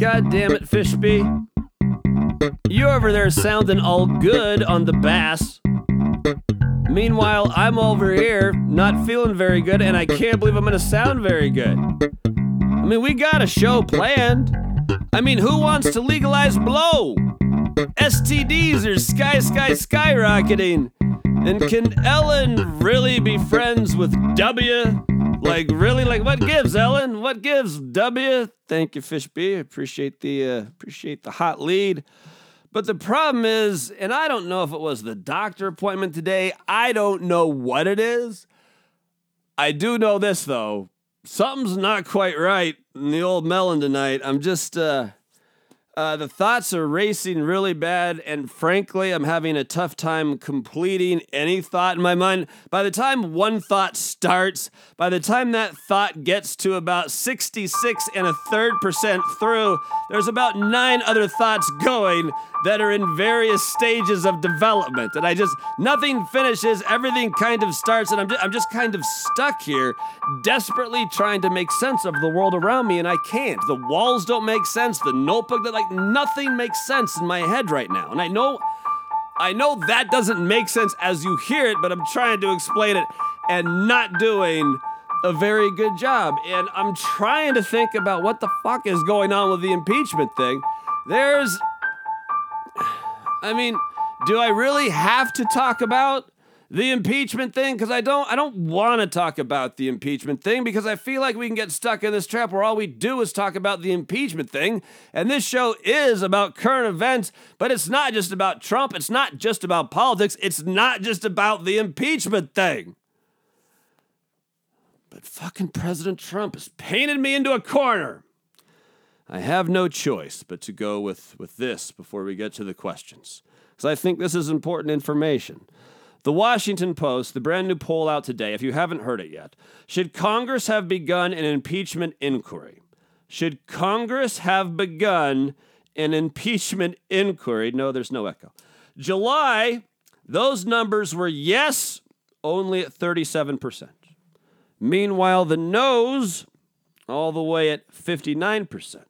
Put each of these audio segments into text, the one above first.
God damn it, Fishby. You over there sounding all good on the bass. Meanwhile, I'm over here not feeling very good, and I can't believe I'm going to sound very good. I mean, we got a show planned. I mean, who wants to legalize blow? STDs are skyrocketing. And can Ellen really be friends with W? Like, really? Like, what gives, Ellen? What gives, W? Thank you, Fish B. Appreciate the hot lead. But the problem is, and I don't know if it was the doctor appointment today. I don't know what it is. I do know this, though. Something's not quite right in the old melon tonight. I'm just, the thoughts are racing really bad, and frankly, I'm having a tough time completing any thought in my mind. By the time one thought starts, by the time that thought gets to about 66 1/3% through, there's about 9 other thoughts going that are in various stages of development. And nothing finishes, everything kind of starts, and I'm just kind of stuck here, desperately trying to make sense of the world around me, and I can't. The walls don't make sense, the notebook that nothing makes sense in my head right now. And I know that doesn't make sense as you hear it, but I'm trying to explain it and not doing a very good job. And I'm trying to think about what the fuck is going on with the impeachment thing. Do I really have to talk about the impeachment thing? Because I don't want to talk about the impeachment thing, because I feel like we can get stuck in this trap where all we do is talk about the impeachment thing. And this show is about current events, but it's not just about Trump. It's not just about politics. It's not just about the impeachment thing. But fucking President Trump has painted me into a corner. I have no choice but to go with this before we get to the questions, because I think this is important information. The Washington Post, the brand new poll out today, if you haven't heard it yet. Should Congress have begun an impeachment inquiry? Should Congress have begun an impeachment inquiry? No, there's no echo. July, those numbers were yes, only at 37%. Meanwhile, the no's all the way at 59%.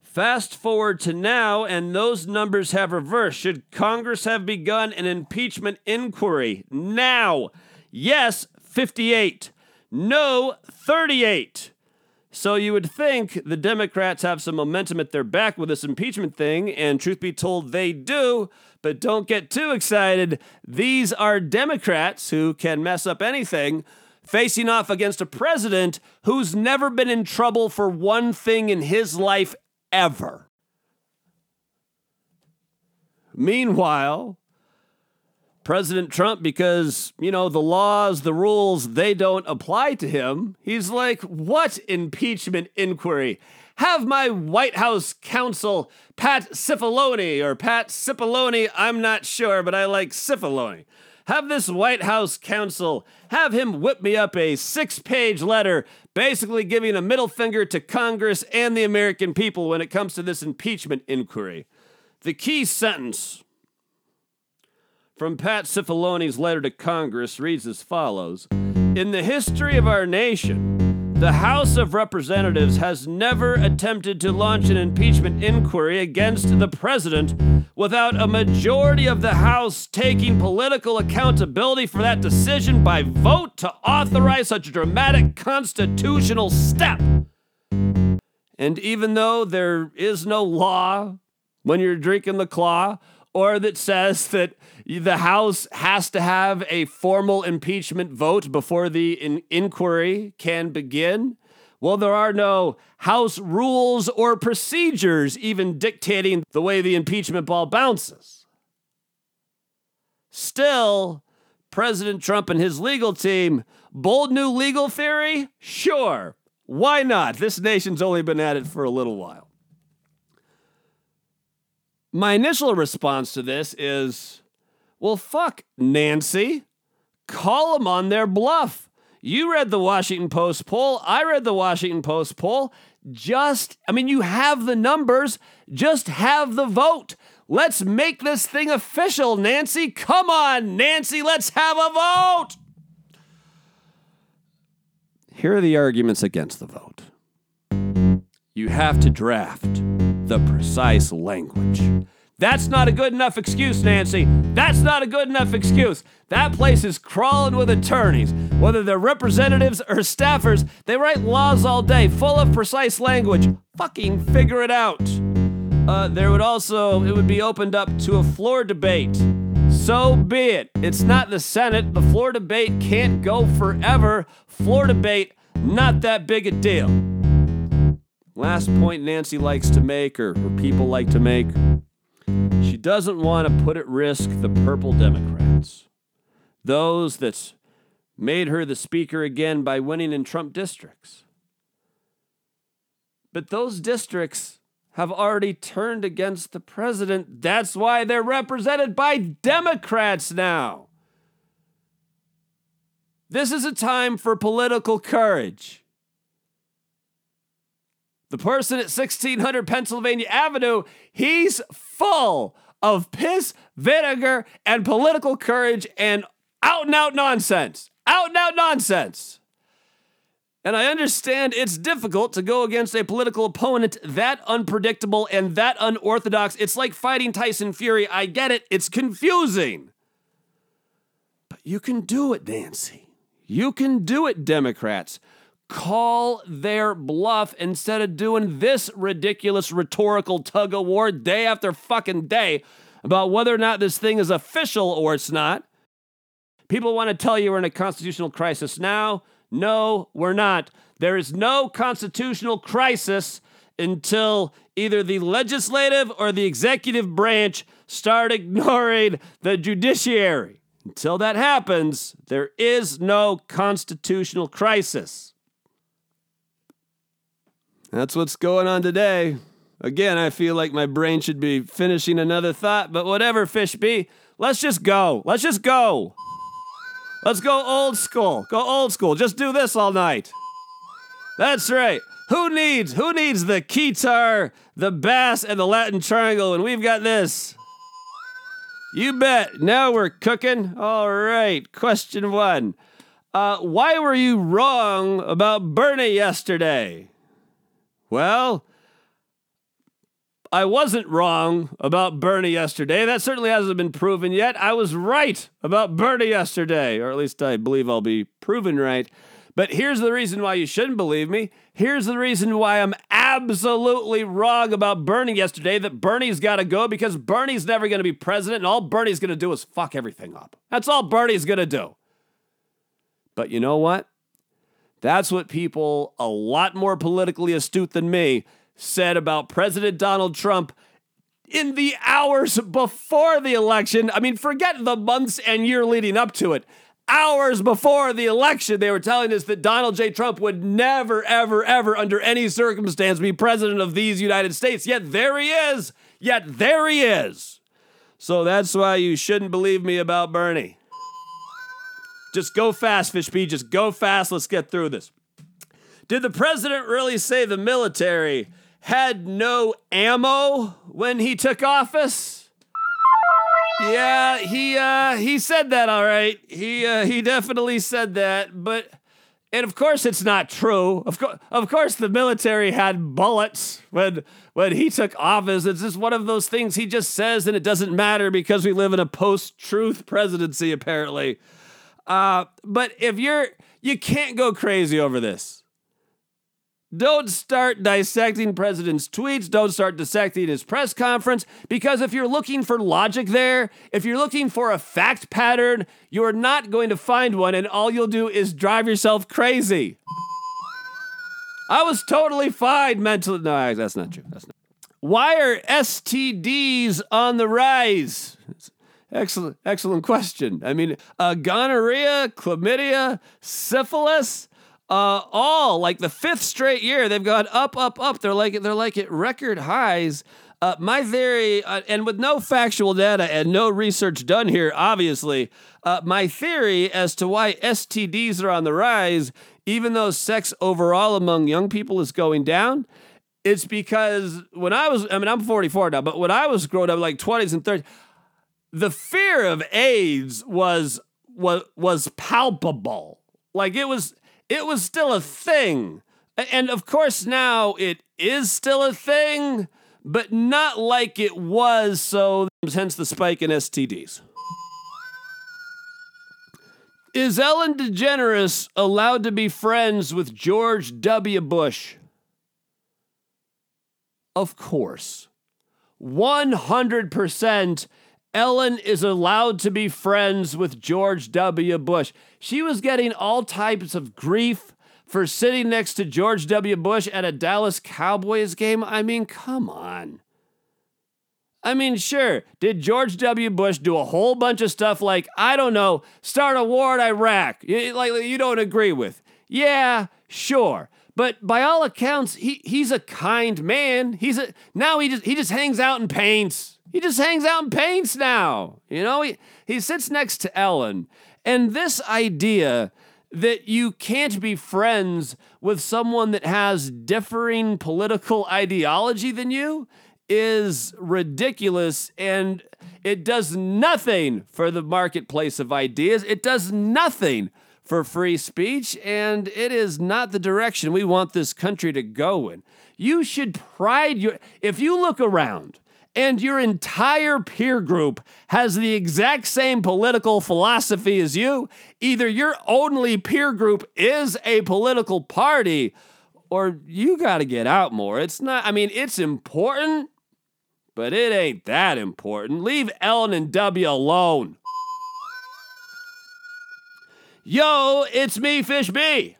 Fast forward to now, and those numbers have reversed. Should Congress have begun an impeachment inquiry now? Yes, 58. No, 38. So you would think the Democrats have some momentum at their back with this impeachment thing, and truth be told, they do, but don't get too excited. These are Democrats who can mess up anything, facing off against a president who's never been in trouble for one thing in his life ever. Meanwhile, President Trump, because, the laws, the rules, they don't apply to him. He's like, what impeachment inquiry? Have my White House counsel, Pat Cipollone, I'm not sure, but I like Cipollone. Have this White House counsel, have him whip me up a 6-page letter basically giving a middle finger to Congress and the American people when it comes to this impeachment inquiry. The key sentence from Pat Cipollone's letter to Congress reads as follows. In the history of our nation, the House of Representatives has never attempted to launch an impeachment inquiry against the president without a majority of the House taking political accountability for that decision by vote to authorize such a dramatic constitutional step. And even though there is no law when you're drinking the claw, or that says that the House has to have a formal impeachment vote before the inquiry can begin, well, there are no House rules or procedures even dictating the way the impeachment ball bounces. Still, President Trump and his legal team, bold new legal theory? Sure, why not? This nation's only been at it for a little while. My initial response to this is, well, fuck Nancy. Call them on their bluff. You read the Washington Post poll. I read the Washington Post poll. You have the numbers. Just have the vote. Let's make this thing official, Nancy. Come on, Nancy, let's have a vote. Here are the arguments against the vote. you have to draft the precise language. That's not a good enough excuse, Nancy. That's not a good enough excuse. That place is crawling with attorneys. Whether they're representatives or staffers, they write laws all day full of precise language. Fucking figure it out. It would be opened up to a floor debate. So be it. It's not the Senate. The floor debate can't go forever. Floor debate, not that big a deal. Last point Nancy likes to make, or people like to make. She doesn't want to put at risk the purple Democrats, those that made her the speaker again by winning in Trump districts. But those districts have already turned against the president. That's why they're represented by Democrats now. This is a time for political courage. The person at 1600 Pennsylvania Avenue, he's full of piss, vinegar, and political courage and out-and-out nonsense. Out-and-out nonsense. And I understand it's difficult to go against a political opponent that unpredictable and that unorthodox. It's like fighting Tyson Fury. I get it. It's confusing. But you can do it, Nancy. You can do it, Democrats. Call their bluff instead of doing this ridiculous rhetorical tug-of-war day after fucking day about whether or not this thing is official or it's not. People want to tell you we're in a constitutional crisis now. No, we're not. There is no constitutional crisis until either the legislative or the executive branch start ignoring the judiciary. Until that happens, there is no constitutional crisis. That's what's going on today. Again, I feel like my brain should be finishing another thought, but whatever, fish be, let's just go. Let's just go. Let's go old school. Go old school. Just do this all night. That's right. Who needs the keytar, the bass, and the Latin triangle when we've got this? You bet. Now we're cooking. All right. Question one. Why were you wrong about Bernie yesterday? Well, I wasn't wrong about Bernie yesterday. That certainly hasn't been proven yet. I was right about Bernie yesterday, or at least I believe I'll be proven right. But here's the reason why you shouldn't believe me. Here's the reason why I'm absolutely wrong about Bernie yesterday, that Bernie's got to go because Bernie's never going to be president, and all Bernie's going to do is fuck everything up. That's all Bernie's going to do. But you know what? That's what people a lot more politically astute than me said about President Donald Trump in the hours before the election. I mean, forget the months and year leading up to it. Hours before the election, they were telling us that Donald J. Trump would never, ever, ever, under any circumstance, be president of these United States. Yet there he is. Yet there he is. So that's why you shouldn't believe me about Bernie. Just go fast, Fish P. Just go fast. Let's get through this. Did the president really say the military had no ammo when he took office? Yeah, he said that, all right. He definitely said that, but and of course it's not true. Of course the military had bullets when he took office. It's just one of those things he just says and it doesn't matter because we live in a post-truth presidency apparently. But if you can't go crazy over this. Don't start dissecting president's tweets. Don't start dissecting his press conference, because if you're looking for logic there, if you're looking for a fact pattern, you're not going to find one, and all you'll do is drive yourself crazy. I was totally fine mentally. No, that's not true. Why are STDs on the rise? Excellent question. I mean, gonorrhea, chlamydia, syphilis, all like the fifth straight year they've gone up. They're like at record highs. My theory, and with no factual data and no research done here, obviously, my theory as to why STDs are on the rise, even though sex overall among young people is going down. It's because I'm 44 now, but when I was growing up, like 20s and 30s, the fear of AIDS was palpable. Like it was still a thing. And of course now it is still a thing, but not like it was, so hence the spike in STDs. Is Ellen DeGeneres allowed to be friends with George W. Bush? Of course. 100% Ellen is allowed to be friends with George W. Bush. She was getting all types of grief for sitting next to George W. Bush at a Dallas Cowboys game. I mean, come on. I mean, sure, did George W. Bush do a whole bunch of stuff like, I don't know, start a war in Iraq, like you don't agree with? Yeah, sure. But by all accounts, he's a kind man. Now he just hangs out and paints. He just hangs out and paints now. You know, he sits next to Ellen. And this idea that you can't be friends with someone that has differing political ideology than you is ridiculous, and it does nothing for the marketplace of ideas. It does nothing for free speech, and it is not the direction we want this country to go in. You should if you look around and your entire peer group has the exact same political philosophy as you, either your only peer group is a political party or you gotta get out more. It's important, but it ain't that important. Leave Ellen and W alone. Yo, it's me, Fish B.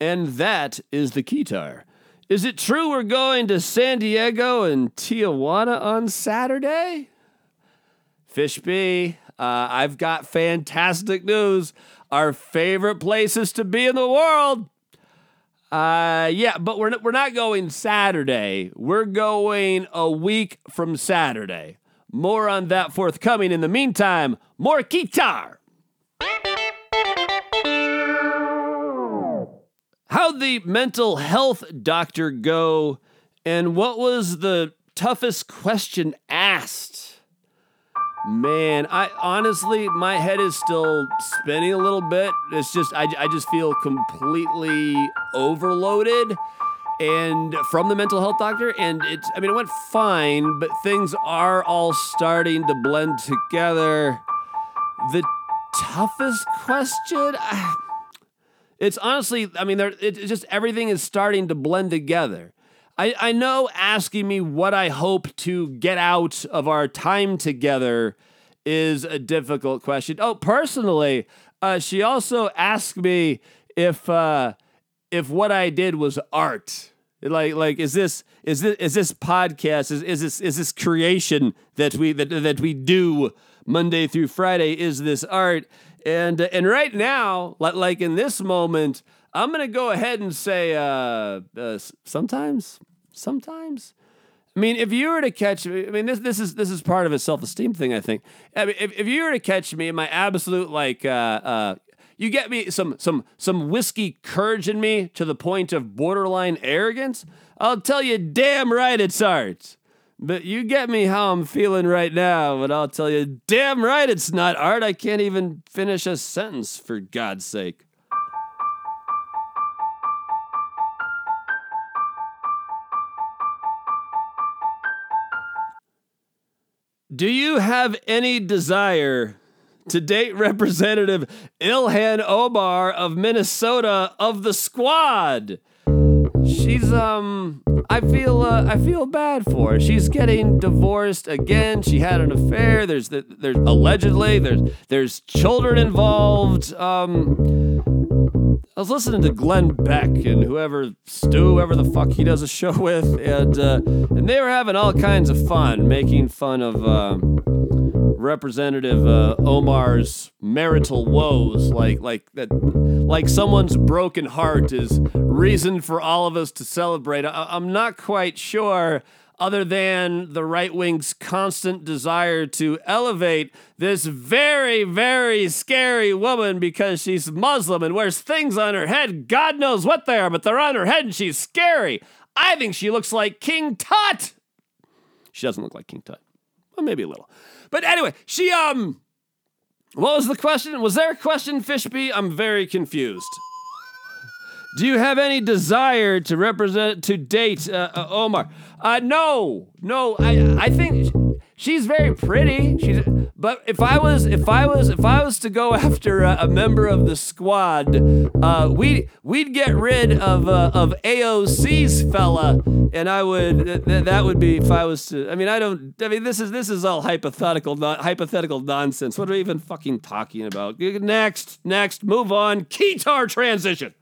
And that is the keytar. Is it true we're going to San Diego and Tijuana on Saturday? Fish B, I've got fantastic news. Our favorite places to be in the world. Yeah, but we're not going Saturday. We're going a week from Saturday. More on that forthcoming. In the meantime, more guitar. How'd the mental health doctor go, and what was the toughest question asked? Man, I honestly, my head is still spinning a little bit. It's just, I just feel completely overloaded. And from the mental health doctor, and it went fine, but things are all starting to blend together. The toughest question? It's honestly, it's just everything is starting to blend together. I know asking me what I hope to get out of our time together is a difficult question. Oh, personally, she also asked me if what I did was art, like is this podcast, is this creation that we do Monday through Friday, is this art? And right now, like in this moment, I'm gonna go ahead and say sometimes. I mean, if you were to catch me, this is part of a self-esteem thing, I think. I mean, if you were to catch me in my absolute you get me some whiskey courage in me to the point of borderline arrogance, I'll tell you damn right it's art. But you get me how I'm feeling right now, and I'll tell you damn right it's not art. I can't even finish a sentence, for God's sake. Do you have any desire to date Representative Ilhan Omar of Minnesota of the Squad? She's, I feel bad for her. She's getting divorced again. She had an affair. There's allegedly, there's children involved. I was listening to Glenn Beck and whoever the fuck he does a show with, and they were having all kinds of fun, making fun of, Representative Omar's marital woes, like someone's broken heart is reason for all of us to celebrate. I'm not quite sure, other than the right wing's constant desire to elevate this very, very scary woman because she's Muslim and wears things on her head. God knows what they are, but they're on her head and she's scary. I think she looks like King Tut. She doesn't look like King Tut. Well, maybe a little. But anyway, she What was the question? Was there a question, Fishby? I'm very confused. Do you have any desire to date Omar? No. I think she's very pretty. But if I was to go after a member of the squad, we'd get rid of AOC's fella, and I would that would be if I was to. I mean, this is all hypothetical nonsense. What are we even fucking talking about? Next, move on. Keytar transition.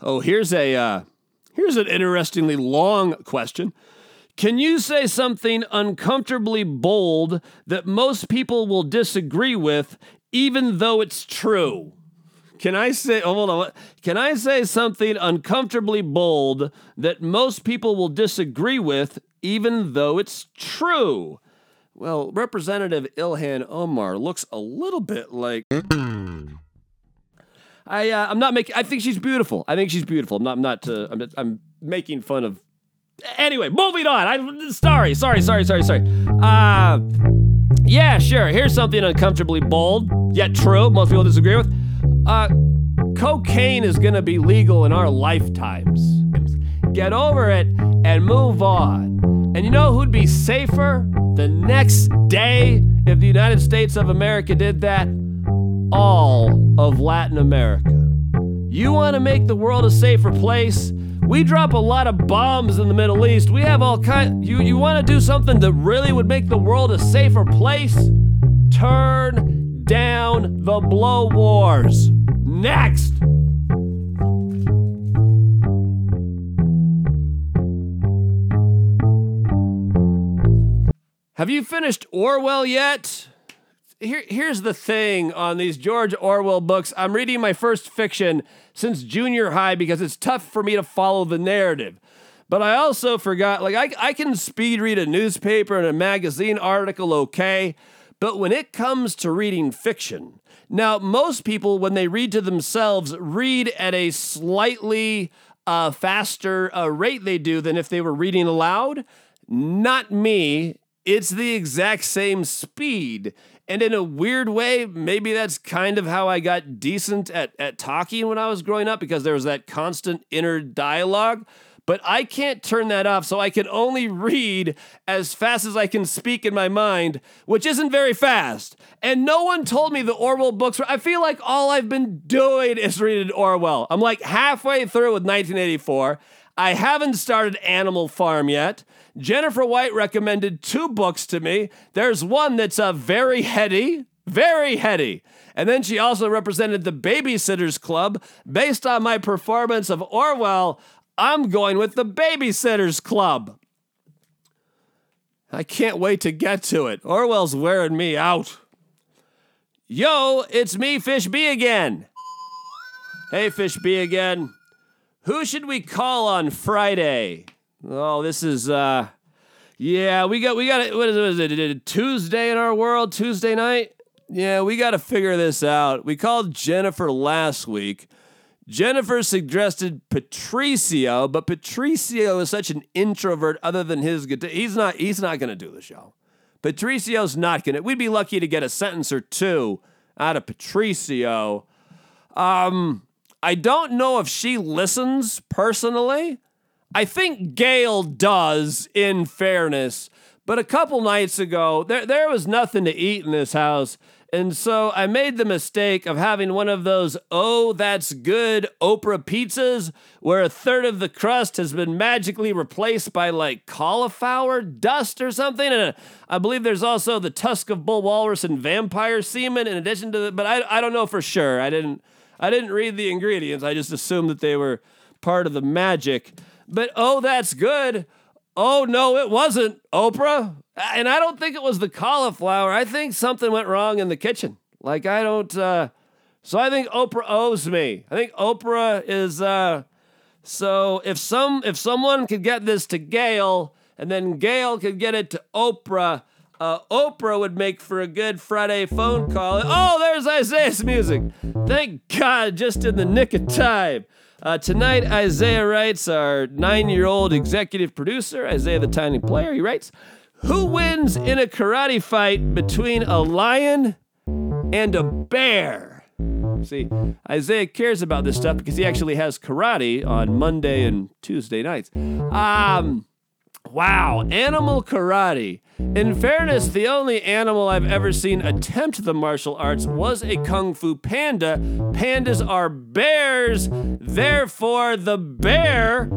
Oh, here's an interestingly long question. Can you say something uncomfortably bold that most people will disagree with, even though it's true? Can I say something uncomfortably bold that most people will disagree with, even though it's true? Well, Representative Ilhan Omar looks a little bit like... I think she's beautiful. I'm making fun of. Anyway, moving on. Sorry. Yeah, sure. Here's something uncomfortably bold, yet true. Most people disagree with. Cocaine is gonna be legal in our lifetimes. Get over it and move on. And you know who'd be safer the next day if the United States of America did that? All of Latin America. You want to make the world a safer place? We drop a lot of bombs in the Middle East. We have all kind. You want to do something that really would make the world a safer place? Turn down the blow wars. Next. Have you finished Orwell yet? Here's the thing on these George Orwell books. I'm reading my first fiction since junior high because it's tough for me to follow the narrative. But I also forgot, I can speed read a newspaper and a magazine article okay, but when it comes to reading fiction, now most people, when they read to themselves, read at a slightly faster rate they do than if they were reading aloud. Not me. It's the exact same speed. And in a weird way, maybe that's kind of how I got decent at talking when I was growing up, because there was that constant inner dialogue. But I can't turn that off, so I can only read as fast as I can speak in my mind, which isn't very fast. And no one told me the Orwell books were... I feel like all I've been doing is reading Orwell. I'm like halfway through with 1984. I haven't started Animal Farm yet. Jennifer White recommended 2 books to me. There's one that's very heady. And then she also recommended The Babysitter's Club. Based on my performance of Orwell, I'm going with The Babysitter's Club. I can't wait to get to it. Orwell's wearing me out. Yo, it's me, Fish B again. Hey, Fish B again. Who should we call on Friday? Oh, this is, yeah, we got, what is it, Tuesday in our world, Tuesday night? Yeah, we got to figure this out. We called Jennifer last week. Jennifer suggested Patricio, but Patricio is such an introvert other than his guitar. He's not going to do the show. Patricio's not going to, we'd be lucky to get a sentence or two out of Patricio. I don't know if she listens personally. I think Gail does, in fairness, but a couple nights ago, there was nothing to eat in this house, and so I made the mistake of having one of those, oh, that's good Oprah pizzas, where a third of the crust has been magically replaced by, cauliflower dust or something, and I believe there's also the tusk of bull walrus and vampire semen in addition to but I don't know for sure. I didn't read the ingredients. I just assumed that they were part of the magic. But, oh, that's good. Oh, no, it wasn't, Oprah. And I don't think it was the cauliflower. I think something went wrong in the kitchen. So I think Oprah owes me. I think Oprah is, so if someone could get this to Gail, and then Gail could get it to Oprah, Oprah would make for a good Friday phone call. Oh, there's Isaiah's music. Thank God, just in the nick of time. Tonight, Isaiah writes, our 9-year-old executive producer, Isaiah the Tiny Player, he writes, who wins in a karate fight between a lion and a bear? See, Isaiah cares about this stuff because he actually has karate on Monday and Tuesday nights. Wow, animal karate. In fairness, the only animal I've ever seen attempt the martial arts was a kung fu panda. Pandas are bears, therefore the bear,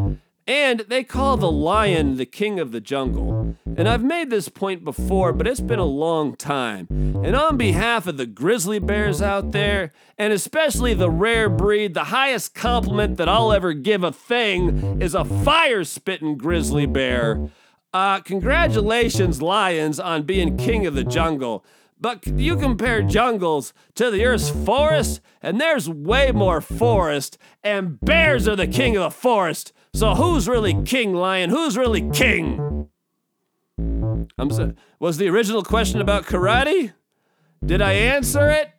and they call the lion the king of the jungle. And I've made this point before, but it's been a long time. And on behalf of the grizzly bears out there, and especially the rare breed, the highest compliment that I'll ever give a thing is a fire-spitting grizzly bear. Congratulations, lions, on being king of the jungle. But you compare jungles to the Earth's forest, and there's way more forest, and bears are the king of the forest. So who's really king, lion? Who's really king? Was the original question about karate? Did I answer it?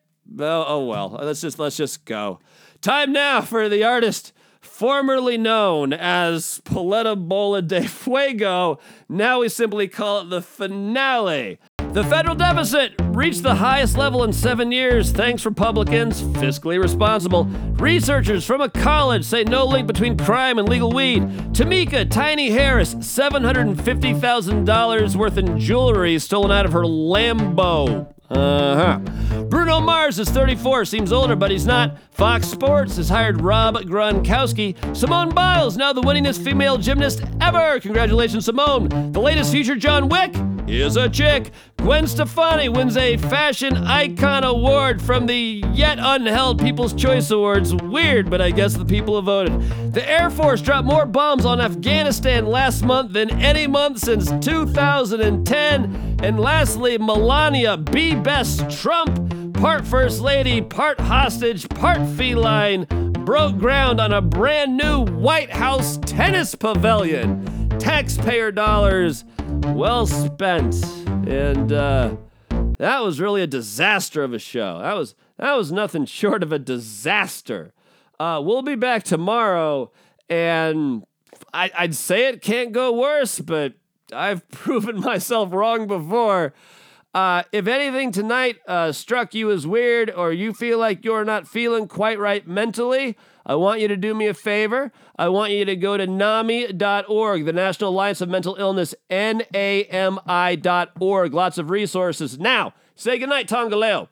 Oh well. Let's just go. Time now for the artist formerly known as Paleta Bola de Fuego. Now we simply call it the finale. The federal deficit reached the highest level in 7 years, thanks Republicans, fiscally responsible. Researchers from a college say no link between crime and legal weed. Tamika Tiny Harris, $750,000 worth in jewelry stolen out of her Lambo. Bruno Mars is 34, seems older, but he's not. Fox Sports has hired Rob Gronkowski. Simone Biles, now the winningest female gymnast ever. Congratulations, Simone. The latest feature, John Wick, is a chick. Gwen Stefani wins a Fashion Icon Award from the yet unheld People's Choice Awards. Weird, but I guess the people have voted. The Air Force dropped more bombs on Afghanistan last month than any month since 2010. And lastly, Melania B. Best Trump, part First Lady, part hostage, part feline, broke ground on a brand new White House tennis pavilion. Taxpayer dollars well spent. And that was really a disaster of a show. That was nothing short of a disaster. We'll be back tomorrow, and I'd say it can't go worse, but I've proven myself wrong before. If anything tonight struck you as weird, or you feel like you're not feeling quite right mentally, I want you to do me a favor. I want you to go to NAMI.org, the National Alliance of Mental Illness, NAMI.org. Lots of resources. Now, say goodnight, Tom Galeo.